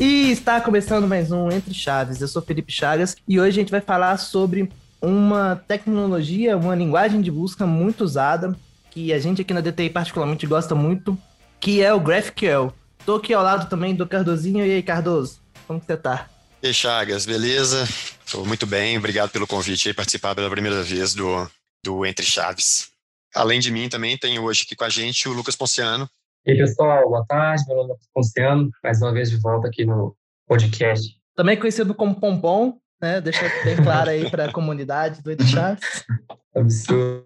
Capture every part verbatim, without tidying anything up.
E está começando mais um Entre Chaves. Eu sou Felipe Chagas e hoje a gente vai falar sobre uma tecnologia, uma linguagem de busca muito usada, que a gente aqui na D T I particularmente gosta muito, que é o GraphQL. Estou aqui ao lado também do Cardozinho. E aí, Cardoso, como que você está? E aí, Chagas, beleza? Estou muito bem, obrigado pelo convite e participar pela primeira vez do, do Entre Chaves. Além de mim, também tem hoje aqui com a gente o Lucas Ponciano. E aí, pessoal, boa tarde, meu nome é Lucas Ponciano, mais uma vez de volta aqui no podcast. Também conhecido como Pompom, né? Deixa bem claro aí para a comunidade do Entre Chaves. Absurdo.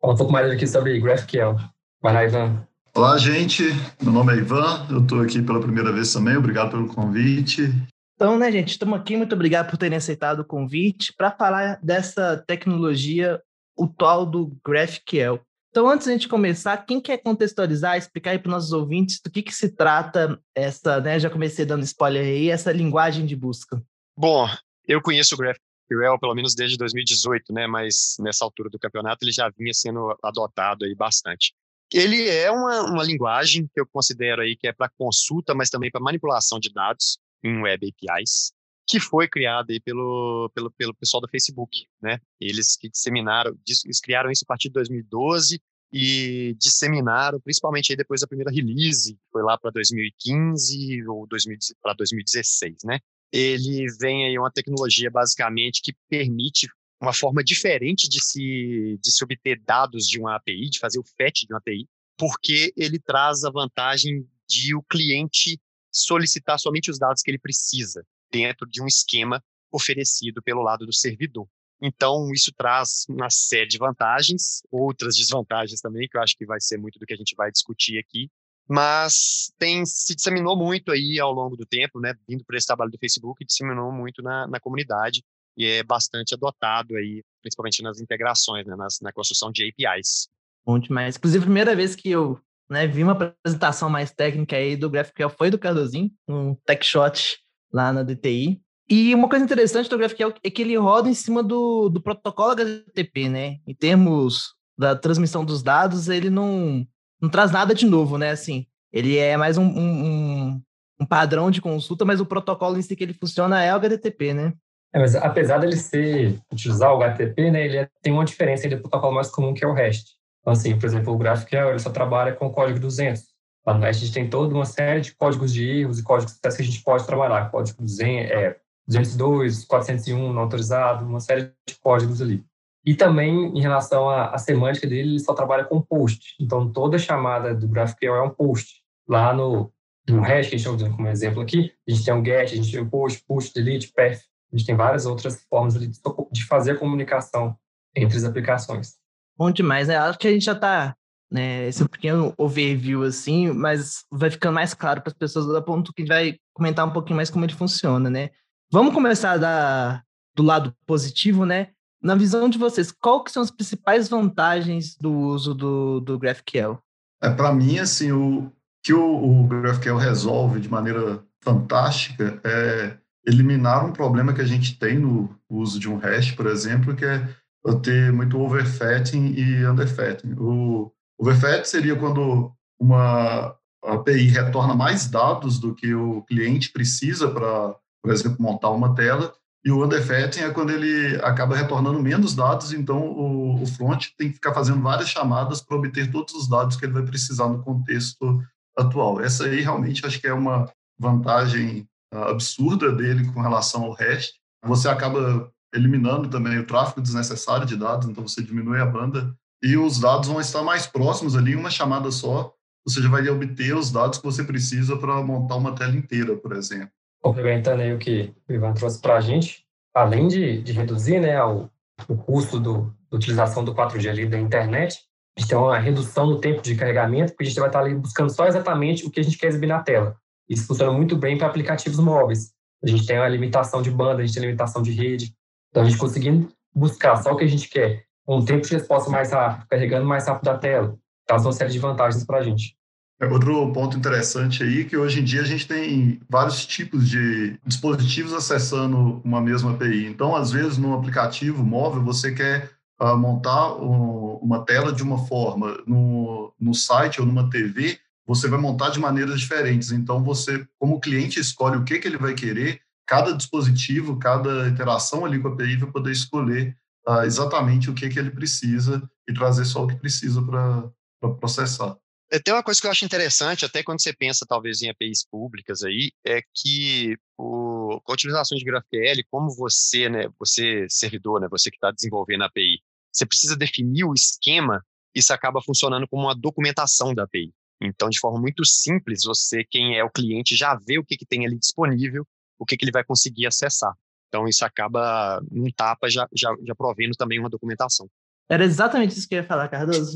Fala um pouco mais aqui sobre GraphQL. Vai lá, Ivan. Olá, gente, meu nome é Ivan, eu estou aqui pela primeira vez também, obrigado pelo convite. Então, né, gente, estamos aqui, muito obrigado por terem aceitado o convite para falar dessa tecnologia, o tal do GraphQL. Então, antes de a gente começar, quem quer contextualizar, explicar aí para os nossos ouvintes do que, que se trata essa, né, já comecei dando spoiler aí, essa linguagem de busca? Bom, eu conheço o GraphQL pelo menos desde dois mil e dezoito, né, mas nessa altura do campeonato ele já vinha sendo adotado aí bastante. Ele é uma, uma linguagem que eu considero aí que é para consulta, mas também para manipulação de dados em web A P Is, que foi criada aí pelo, pelo, pelo pessoal do Facebook, né? Eles que disseminaram, eles criaram isso a partir de dois mil e doze e disseminaram, principalmente aí depois da primeira release, que foi lá para dois mil e quinze ou para dois mil e dezesseis, né? Ele vem aí uma tecnologia basicamente que permite uma forma diferente de se, de se obter dados de uma A P I, de fazer o fetch de uma A P I, porque ele traz a vantagem de o cliente solicitar somente os dados que ele precisa dentro de um esquema oferecido pelo lado do servidor. Então, isso traz uma série de vantagens, outras desvantagens também, que eu acho que vai ser muito do que a gente vai discutir aqui, mas tem, se disseminou muito aí ao longo do tempo, né, vindo por esse trabalho do Facebook, disseminou muito na, na comunidade e é bastante adotado aí, principalmente nas integrações, né, nas, na construção de A P Is. Bom demais. Inclusive, a primeira vez que eu Né, vi uma apresentação mais técnica aí do GraphQL foi do Cardozinho, um tech shot lá na D T I. E uma coisa interessante do GraphQL é que ele roda em cima do, do protocolo H T T P, né? Em termos da transmissão dos dados, ele não, não traz nada de novo, né? Assim, ele é mais um, um, um padrão de consulta, mas o protocolo em si que ele funciona é o H T T P, né? É, mas apesar dele ser, utilizar o H T T P, né? Ele tem uma diferença entre o protocolo mais comum, que é o REST. Então, assim, por exemplo, o GraphQL ele só trabalha com o código duzentos. Lá no REST a gente tem toda uma série de códigos de erros e códigos de sucesso que a gente pode trabalhar. Código duzentos, é, duzentos e dois, quatrocentos e um, não autorizado, uma série de códigos ali. E também, em relação à, à semântica dele, ele só trabalha com post. Então, toda chamada do GraphQL é um post. Lá no, no REST, que a gente está usando como exemplo aqui, a gente tem um GET, a gente tem um POST, PUSH, DELETE, PATH. A gente tem várias outras formas ali de, de fazer a comunicação entre as aplicações. Bom demais, né? Acho que a gente já está, né, esse pequeno overview, assim, mas vai ficando mais claro para as pessoas do ponto que a gente vai comentar um pouquinho mais como ele funciona, né? Vamos começar da, do lado positivo, né? Na visão de vocês, qual que são as principais vantagens do uso do, do GraphQL? É, para mim, assim, o que o, o GraphQL resolve de maneira fantástica é eliminar um problema que a gente tem no uso de um hash, por exemplo, que é eu ter muito overfetting e underfetting. O overfetting seria quando uma A P I retorna mais dados do que o cliente precisa para, por exemplo, montar uma tela, e o underfetting é quando ele acaba retornando menos dados, então o, o front tem que ficar fazendo várias chamadas para obter todos os dados que ele vai precisar no contexto atual. Essa aí realmente acho que é uma vantagem absurda dele com relação ao REST. Você acaba eliminando também o tráfego desnecessário de dados, então você diminui a banda e os dados vão estar mais próximos ali, uma chamada só, você já vai obter os dados que você precisa para montar uma tela inteira, por exemplo. Complementando aí o que o Ivan trouxe para a gente, além de, de reduzir, né, o, o custo do, da utilização do quatro G ali da internet, a gente tem uma redução no tempo de carregamento, porque a gente vai estar ali buscando só exatamente o que a gente quer exibir na tela. Isso funciona muito bem para aplicativos móveis. A gente tem uma limitação de banda, a gente tem limitação de rede. Então, a gente conseguindo buscar só o que a gente quer, um tempo de resposta mais rápido, carregando mais rápido a tela, traz uma série de vantagens para a gente. Outro ponto interessante aí, que hoje em dia a gente tem vários tipos de dispositivos acessando uma mesma A P I. Então, às vezes, num aplicativo móvel, você quer a montar o, uma tela de uma forma no, no site ou numa T V, você vai montar de maneiras diferentes. Então, você, como cliente, escolhe o que, que ele vai querer, cada dispositivo, cada interação ali com a A P I vai poder escolher ah, exatamente o que, que ele precisa e trazer só o que precisa para processar. Tem uma coisa que eu acho interessante, até quando você pensa talvez em A P Is públicas aí, é que o, com a utilização de GraphQL, como você, né, você servidor, né, você que está desenvolvendo a API, você precisa definir o esquema, isso acaba funcionando como uma documentação da A P I. Então, de forma muito simples, você, quem é o cliente, já vê o que, que tem ali disponível, o que, que ele vai conseguir acessar. Então, isso acaba, num tapa, já, já, já provendo também uma documentação. Era exatamente isso que eu ia falar, Cardoso.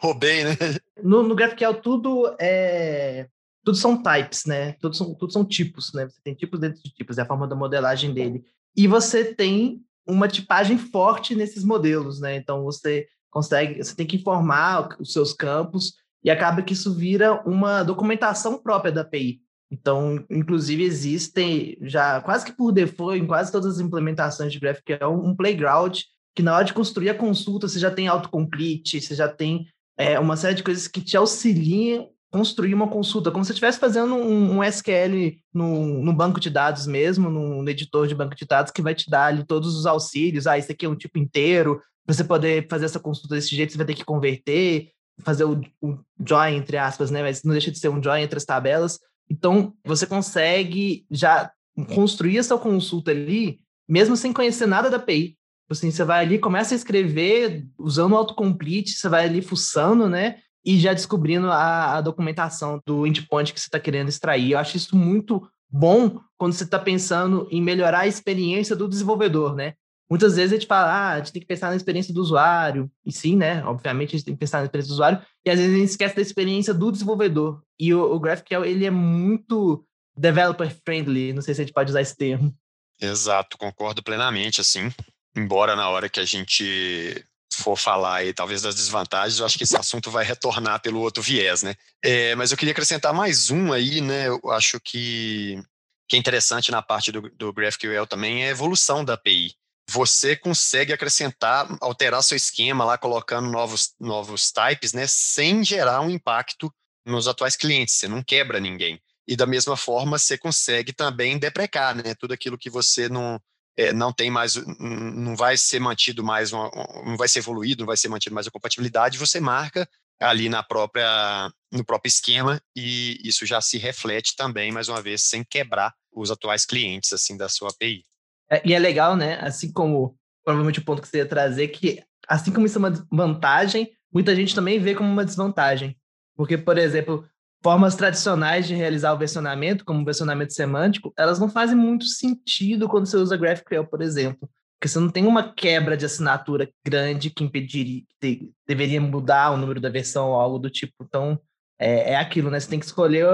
Roubei, né? No, no GraphQL, tudo, é, tudo são types, né? Tudo são, tudo são tipos, né? Você tem tipos dentro de tipos, é a forma da modelagem dele. E você tem uma tipagem forte nesses modelos, né? Então, você consegue, você tem que informar os seus campos e acaba que isso vira uma documentação própria da A P I. Então, inclusive, existem, já quase que por default, em quase todas as implementações de GraphQL, um playground que na hora de construir a consulta, você já tem autocomplete, você já tem é, uma série de coisas que te auxiliam a construir uma consulta, como se você estivesse fazendo um, um S Q L no, no banco de dados mesmo, no, no editor de banco de dados, que vai te dar ali todos os auxílios. Ah, isso aqui é um tipo inteiro, para você poder fazer essa consulta desse jeito, você vai ter que converter, fazer o, o join, entre aspas, né? Mas não deixa de ser um join entre as tabelas. Então, você consegue já construir essa consulta ali, mesmo sem conhecer nada da A P I. Assim, você vai ali, começa a escrever usando o autocomplete, você vai ali fuçando, né? E já descobrindo a, a documentação do endpoint que você está querendo extrair. Eu acho isso muito bom quando você está pensando em melhorar a experiência do desenvolvedor, né? Muitas vezes a gente fala, ah, a gente tem que pensar na experiência do usuário. E sim, né? Obviamente a gente tem que pensar na experiência do usuário. E às vezes a gente esquece da experiência do desenvolvedor. E o, o GraphQL, ele é muito developer-friendly. Não sei se a gente pode usar esse termo. Exato, concordo plenamente, assim. Embora na hora que a gente for falar aí, talvez das desvantagens, eu acho que esse assunto vai retornar pelo outro viés, né? É, mas eu queria acrescentar mais um aí, né? Eu acho que, que é interessante na parte do, do GraphQL também é a evolução da A P I. Você consegue acrescentar, alterar seu esquema lá, colocando novos, novos types, né? Sem gerar um impacto nos atuais clientes. Você não quebra ninguém. E da mesma forma, você consegue também deprecar, né? Tudo aquilo que você não... É, não tem mais, não vai ser mantido mais, uma, não vai ser evoluído, não vai ser mantido mais a compatibilidade, você marca ali na própria, no próprio esquema e isso já se reflete também, mais uma vez, sem quebrar os atuais clientes assim, da sua A P I. É, e é legal, né? Assim como, provavelmente o ponto que você ia trazer, que assim como isso é uma vantagem, muita gente também vê como uma desvantagem. Porque, por exemplo, formas tradicionais de realizar o versionamento, como o versionamento semântico, elas não fazem muito sentido quando você usa GraphQL, por exemplo. Porque você não tem uma quebra de assinatura grande que impediria, que deveria mudar o número da versão ou algo do tipo. Então, é, é aquilo, né? Você tem que escolher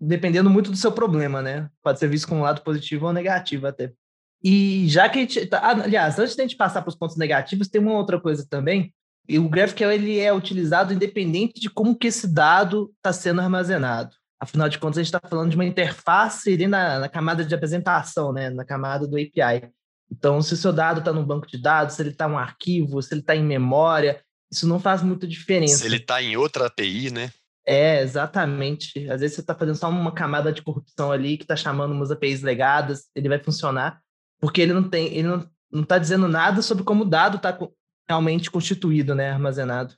dependendo muito do seu problema, né? Pode ser visto como um lado positivo ou negativo até. E já que a gente... Tá, aliás, antes de a gente passar para os pontos negativos, tem uma outra coisa também. E o GraphQL ele é utilizado independente de como que esse dado está sendo armazenado. Afinal de contas, a gente está falando de uma interface ali na, na camada de apresentação, né? Na camada do A P I. Então, se o seu dado está no banco de dados, se ele está em um arquivo, se ele está em memória, isso não faz muita diferença. Se ele está em outra A P I, né? É, exatamente. Às vezes você está fazendo só uma camada de corrupção ali que está chamando umas A P Is legadas, ele vai funcionar, porque ele não tem, ele não, não está dizendo nada sobre como o dado está... realmente constituído, né, armazenado.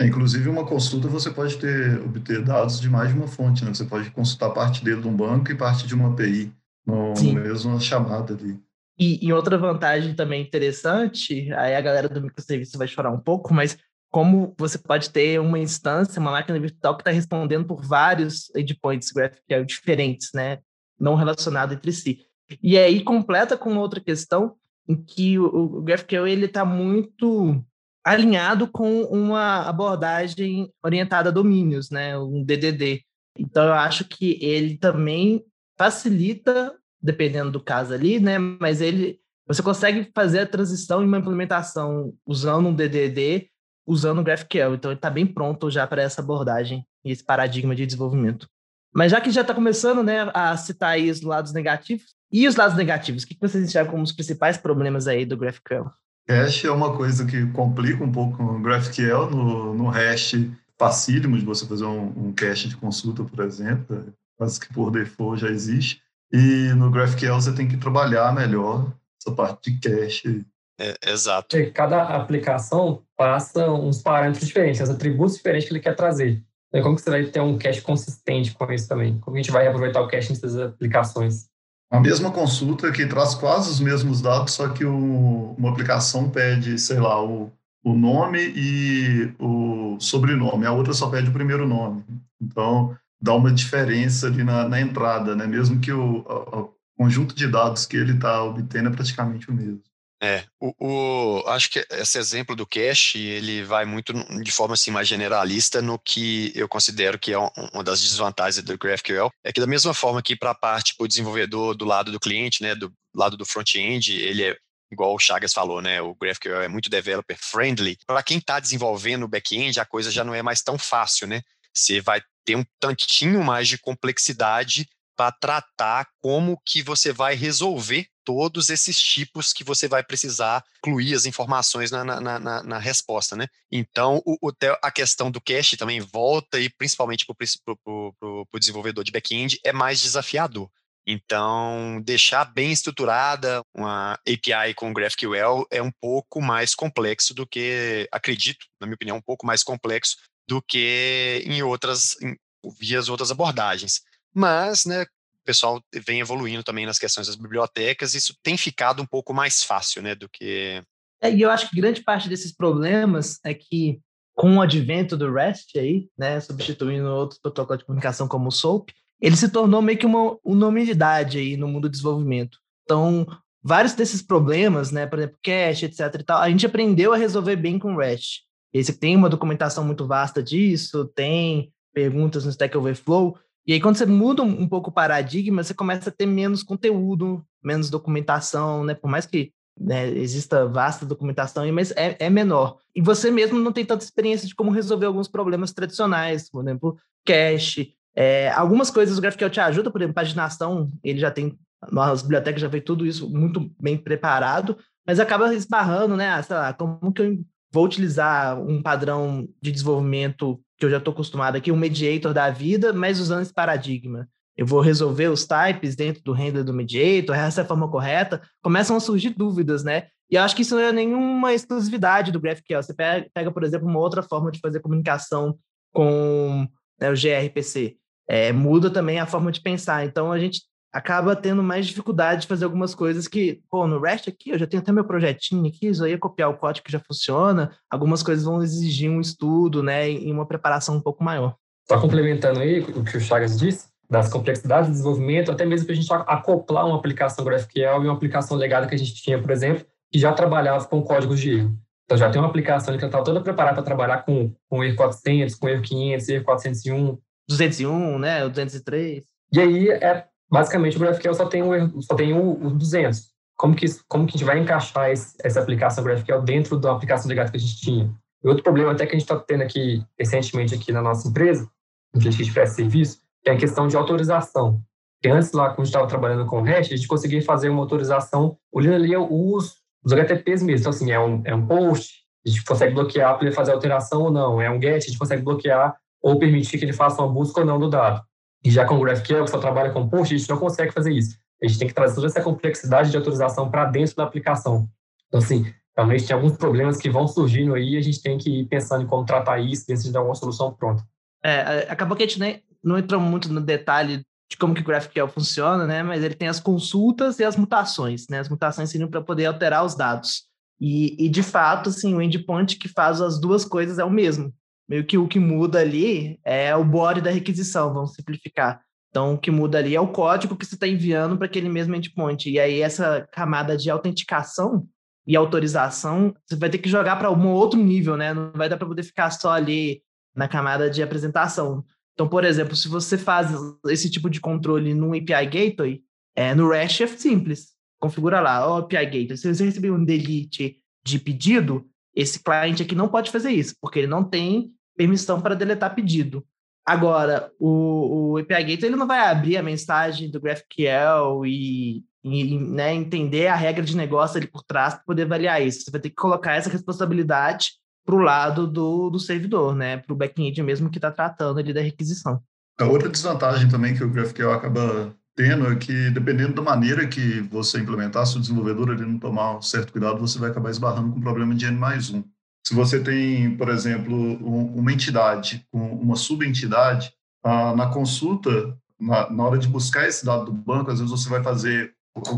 É, inclusive, uma consulta você pode ter, obter dados de mais de uma fonte, né? Você pode consultar parte dele de um banco e parte de uma A P I, no mesmo chamada ali. E, e outra vantagem também interessante, aí a galera do microserviço vai chorar um pouco, mas como você pode ter uma instância, uma máquina virtual que está respondendo por vários endpoints GraphQL diferentes, né, não relacionados entre si. E aí completa com outra questão, em que o, o GraphQL ele está muito alinhado com uma abordagem orientada a domínios, né? Um D D D. Então, eu acho que ele também facilita, dependendo do caso ali, né? Mas ele, você consegue fazer a transição em uma implementação usando um D D D, usando o GraphQL. Então, ele está bem pronto já para essa abordagem e esse paradigma de desenvolvimento. Mas já que já está começando, né, a citar aí os lados negativos, e os lados negativos, o que vocês enxergam como os principais problemas aí do GraphQL? Cache é uma coisa que complica um pouco o GraphQL. No, no REST, facílimo de você fazer um, um cache de consulta, por exemplo, quase que por default já existe. E no GraphQL você tem que trabalhar melhor essa parte de cache. É, exato. Cada aplicação passa uns parâmetros diferentes, uns atributos diferentes que ele quer trazer. Então, como que você vai ter um cache consistente com isso também? Como a gente vai aproveitar o cache nessas aplicações? A mesma consulta que traz quase os mesmos dados, só que o, uma aplicação pede, sei lá, o, o nome e o sobrenome. A outra só pede o primeiro nome. Então, dá uma diferença ali na, na entrada, né? Mesmo que o, a, o conjunto de dados que ele está obtendo é praticamente o mesmo. É, o, o, acho que esse exemplo do cache, ele vai muito de forma assim, mais generalista no que eu considero que é um, uma das desvantagens do GraphQL, é que da mesma forma que para a parte, para o desenvolvedor do lado do cliente, né, do lado do front-end, ele é igual o Chagas falou, né, o GraphQL é muito developer-friendly. Para quem está desenvolvendo o back-end, a coisa já não é mais tão fácil, né? Você vai ter um tantinho mais de complexidade para tratar como que você vai resolver todos esses tipos que você vai precisar incluir as informações na, na, na, na resposta, né? Então, o, o, a questão do cache também volta e principalmente para o desenvolvedor de back-end é mais desafiador. Então, deixar bem estruturada uma A P I com GraphQL é um pouco mais complexo do que, acredito, na minha opinião, um pouco mais complexo do que em outras, em, via as outras abordagens. Mas, né, o pessoal vem evoluindo também nas questões das bibliotecas, isso tem ficado um pouco mais fácil, né, do que... É, e eu acho que grande parte desses problemas é que, com o advento do REST aí, né, substituindo outros protocolos de comunicação como o SOAP, ele se tornou meio que uma unanimidade aí no mundo do desenvolvimento. Então, vários desses problemas, né, por exemplo, cache, etc e tal, a gente aprendeu a resolver bem com o REST. E aí você tem uma documentação muito vasta disso, tem perguntas no Stack Overflow. E aí, quando você muda um pouco o paradigma, você começa a ter menos conteúdo, menos documentação, né? Por mais que, né, exista vasta documentação, mas é, é menor. E você mesmo não tem tanta experiência de como resolver alguns problemas tradicionais, por exemplo, cache. É, algumas coisas o GraphQL te ajuda, por exemplo, paginação, ele já tem, nas bibliotecas já veio tudo isso muito bem preparado, mas acaba esbarrando, né? Ah, sei lá, como que eu vou utilizar um padrão de desenvolvimento que eu já estou acostumado aqui, um mediator da vida, mas usando esse paradigma. Eu vou resolver os types dentro do handler do mediator, essa é a forma correta. Começam a surgir dúvidas, né? E eu acho que isso não é nenhuma exclusividade do GraphQL. Você pega, por exemplo, uma outra forma de fazer comunicação com, né, o gRPC. É, muda também a forma de pensar. Então, a gente acaba tendo mais dificuldade de fazer algumas coisas que, pô, no REST aqui, eu já tenho até meu projetinho aqui, isso aí é copiar o código que já funciona, algumas coisas vão exigir um estudo, né, e uma preparação um pouco maior. Só complementando aí o que o Chagas disse, das complexidades do desenvolvimento, até mesmo para a gente acoplar uma aplicação GraphQL e uma aplicação legada que a gente tinha, por exemplo, que já trabalhava com códigos de erro. Então, já tem uma aplicação que estava toda preparada para trabalhar com, com erro quatrocentos, com erro quinhentos, erro quatrocentos e um. duzentos e um, né, o duzentos e três. E aí, é... basicamente, o GraphQL só tem o, só tem o, o duzentos. Como que, como que a gente vai encaixar esse, essa aplicação GraphQL dentro da aplicação legada que a gente tinha? E outro problema até que a gente está tendo aqui, recentemente, aqui na nossa empresa, no que a gente presta serviço, é a questão de autorização. Porque antes, lá, quando a gente estava trabalhando com o REST, a gente conseguia fazer uma autorização olhando ali os, os H T T Ps mesmo. Então, assim, é um, é um post, a gente consegue bloquear para ele fazer alteração ou não. É um GET, a gente consegue bloquear ou permitir que ele faça uma busca ou não do dado. E já com o GraphQL, que só trabalha com post, a gente não consegue fazer isso. A gente tem que trazer toda essa complexidade de autorização para dentro da aplicação. Então, assim, realmente tem alguns problemas que vão surgindo aí e a gente tem que ir pensando em como tratar isso, dentro de alguma solução pronta. É, acabou que a gente, né, não entrou muito no detalhe de como que o GraphQL funciona, né? Mas ele tem as consultas e as mutações, né? As mutações seriam para poder alterar os dados. E, e, de fato, assim, o endpoint que faz as duas coisas é o mesmo. Meio que o que muda ali é o body da requisição, vamos simplificar. Então, o que muda ali é o código que você está enviando para aquele mesmo endpoint. E aí, essa camada de autenticação e autorização, você vai ter que jogar para um outro nível, né? Não vai dar para poder ficar só ali na camada de apresentação. Então, por exemplo, se você faz esse tipo de controle num A P I Gateway, é, no REST é simples. Configura lá, ó, A P I Gateway. Se você receber um delete de pedido, esse cliente aqui não pode fazer isso, porque ele não tem permissão para deletar pedido. Agora, o, o A P I Gateway ele não vai abrir a mensagem do GraphQL e e, né, entender a regra de negócio ali por trás para poder avaliar isso. Você vai ter que colocar essa responsabilidade para o lado do, do servidor, né, para o back-end mesmo que está tratando ali da requisição. A outra desvantagem também que o GraphQL acaba tendo é que, dependendo da maneira que você implementar, se o desenvolvedor ele não tomar um certo cuidado, você vai acabar esbarrando com um problema de N mais um. Se você tem, por exemplo, um, uma entidade com uma subentidade, ah, na consulta, na, na hora de buscar esse dado do banco, às vezes você vai fazer,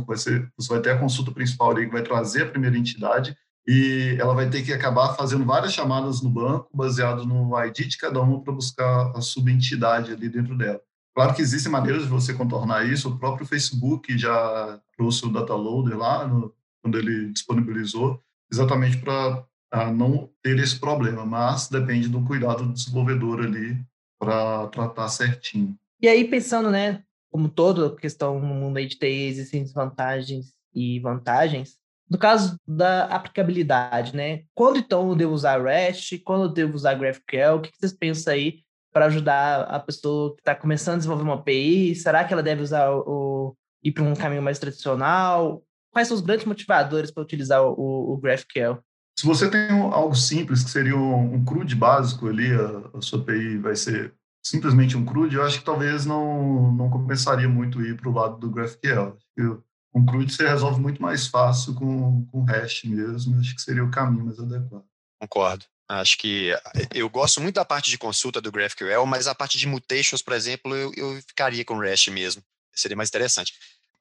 vai ser, você vai ter a consulta principal ali, que vai trazer a primeira entidade, e ela vai ter que acabar fazendo várias chamadas no banco, baseado no I D de cada uma, para buscar a subentidade ali dentro dela. Claro que existem maneiras de você contornar isso. O próprio Facebook já trouxe o data loader lá, no, quando ele disponibilizou, exatamente para não ter esse problema, mas depende do cuidado do desenvolvedor ali para tratar certinho. E aí, pensando, né, como toda questão no mundo aí de T I, existem desvantagens e vantagens. No caso da aplicabilidade, né? Quando, então, eu devo usar REST? Quando eu devo usar GraphQL? O que vocês pensam aí para ajudar a pessoa que está começando a desenvolver uma A P I? Será que ela deve usar o, o ir para um caminho mais tradicional? Quais são os grandes motivadores para utilizar o, o GraphQL? Se você tem um, algo simples, que seria um, um C R U D básico ali, a, a sua A P I vai ser simplesmente um C R U D, eu acho que talvez não, não compensaria muito ir para o lado do GraphQL. Eu, Um C R U D você resolve muito mais fácil com, com REST mesmo. Acho que seria o caminho mais adequado. Concordo. Acho que eu gosto muito da parte de consulta do GraphQL, mas a parte de mutations, por exemplo, eu, eu ficaria com REST mesmo. Seria mais interessante.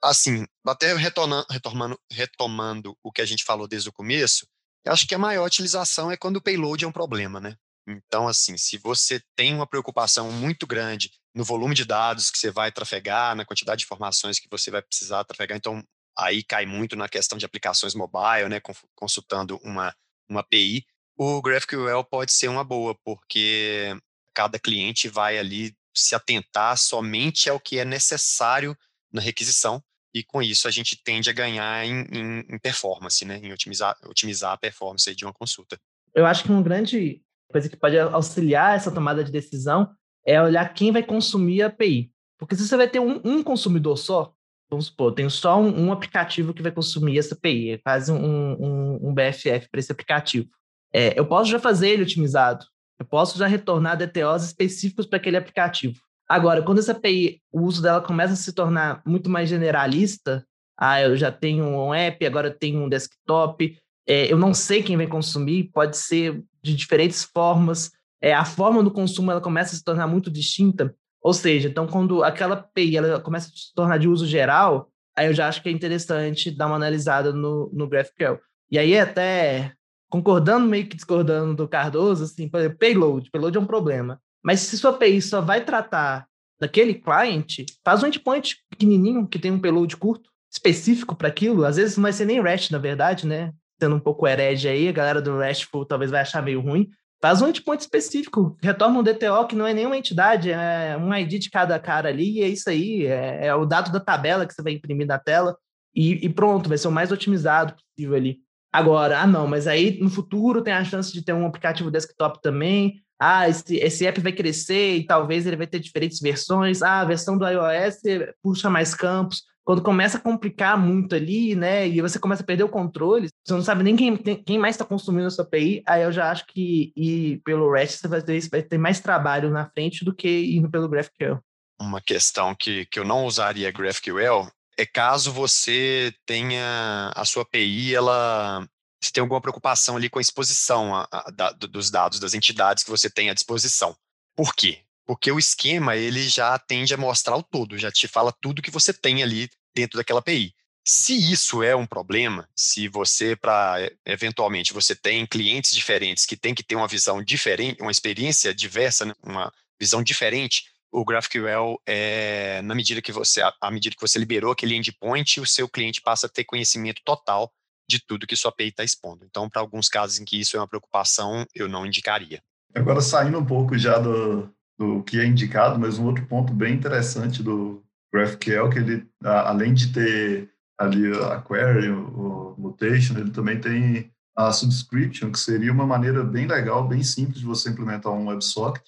Assim, até retornando, retomando, retomando o que a gente falou desde o começo, eu acho que a maior utilização é quando o payload é um problema, né? Então, assim, se você tem uma preocupação muito grande no volume de dados que você vai trafegar, na quantidade de informações que você vai precisar trafegar, então aí cai muito na questão de aplicações mobile, né, consultando uma, uma A P I, o GraphQL pode ser uma boa, porque cada cliente vai ali se atentar somente ao que é necessário na requisição, e com isso a gente tende a ganhar em, em, em performance, né, em otimizar, otimizar a performance aí de uma consulta. Eu acho que um grande... coisa que pode auxiliar essa tomada de decisão é olhar quem vai consumir a A P I. Porque se você vai ter um, um consumidor só, vamos supor, tem só um, um aplicativo que vai consumir essa A P I, é quase um, um, um B F F para esse aplicativo. É, eu posso já fazer ele otimizado, eu posso já retornar D T Os específicos para aquele aplicativo. Agora, quando essa A P I, o uso dela começa a se tornar muito mais generalista, ah, eu já tenho um app, agora eu tenho um desktop, é, eu não sei quem vai consumir, pode ser de diferentes formas, é, a forma do consumo ela começa a se tornar muito distinta, ou seja, então quando aquela A P I ela começa a se tornar de uso geral, aí eu já acho que é interessante dar uma analisada no, no GraphQL. E aí até concordando, meio que discordando do Cardoso, assim, por exemplo, payload, payload é um problema, mas se sua A P I só vai tratar daquele cliente, faz um endpoint pequenininho, que tem um payload curto, específico para aquilo, às vezes não vai ser nem REST, na verdade, né? Sendo um pouco herege aí, a galera do RESTful talvez vai achar meio ruim, faz um endpoint específico, retorna um D T O que não é nenhuma entidade, é um I D de cada cara ali, e é isso aí, é, é o dado da tabela que você vai imprimir na tela, e, e pronto, vai ser o mais otimizado possível ali. Agora, ah não, mas aí no futuro tem a chance de ter um aplicativo desktop também, ah, esse, esse app vai crescer e talvez ele vai ter diferentes versões, ah, a versão do iOS puxa mais campos. Quando começa a complicar muito ali, né, e você começa a perder o controle, você não sabe nem quem, quem mais está consumindo a sua A P I, aí eu já acho que ir pelo REST você vai ter, vai ter mais trabalho na frente do que ir pelo GraphQL. Uma questão que, que eu não usaria GraphQL é caso você tenha a sua A P I, ela, você tem alguma preocupação ali com a exposição a, a, da, dos dados, das entidades que você tem à disposição. Por quê? Porque o esquema, ele já tende a mostrar o todo, já te fala tudo que você tem ali dentro daquela A P I. Se isso é um problema, se você, para eventualmente, você tem clientes diferentes que tem que ter uma visão diferente, uma experiência diversa, né? Uma visão diferente, o GraphQL, é, na medida que você, à medida que você liberou aquele endpoint, o seu cliente passa a ter conhecimento total de tudo que sua A P I está expondo. Então, para alguns casos em que isso é uma preocupação, eu não indicaria. Agora, saindo um pouco já do... do que é indicado, mas um outro ponto bem interessante do GraphQL, que ele, além de ter ali a query, o mutation, ele também tem a subscription, que seria uma maneira bem legal, bem simples de você implementar um WebSocket.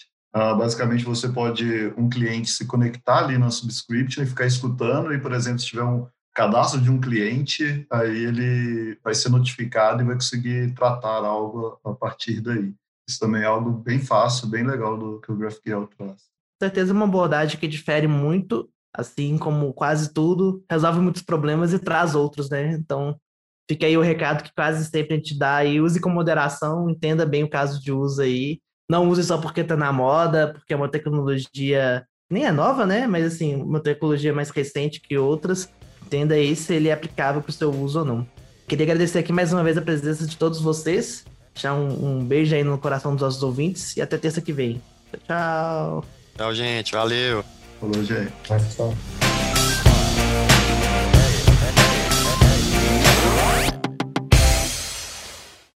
Basicamente, você pode, um cliente se conectar ali na subscription e ficar escutando, e, por exemplo, se tiver um cadastro de um cliente, aí ele vai ser notificado e vai conseguir tratar algo a partir daí. Isso também é algo bem fácil, bem legal do que o GraphQL traz. Com certeza é uma abordagem que difere muito, assim como quase tudo, resolve muitos problemas e traz outros, né? Então, fica aí o recado que quase sempre a gente dá, e use com moderação, entenda bem o caso de uso aí. Não use só porque está na moda, porque é uma tecnologia, nem é nova, né? Mas, assim, uma tecnologia mais recente que outras. Entenda aí se ele é aplicável para o seu uso ou não. Queria agradecer aqui mais uma vez a presença de todos vocês. Deixar um, um beijo aí no coração dos nossos ouvintes e até terça que vem. Tchau. Tchau, gente. Valeu. Falou, gente. Tchau, pessoal.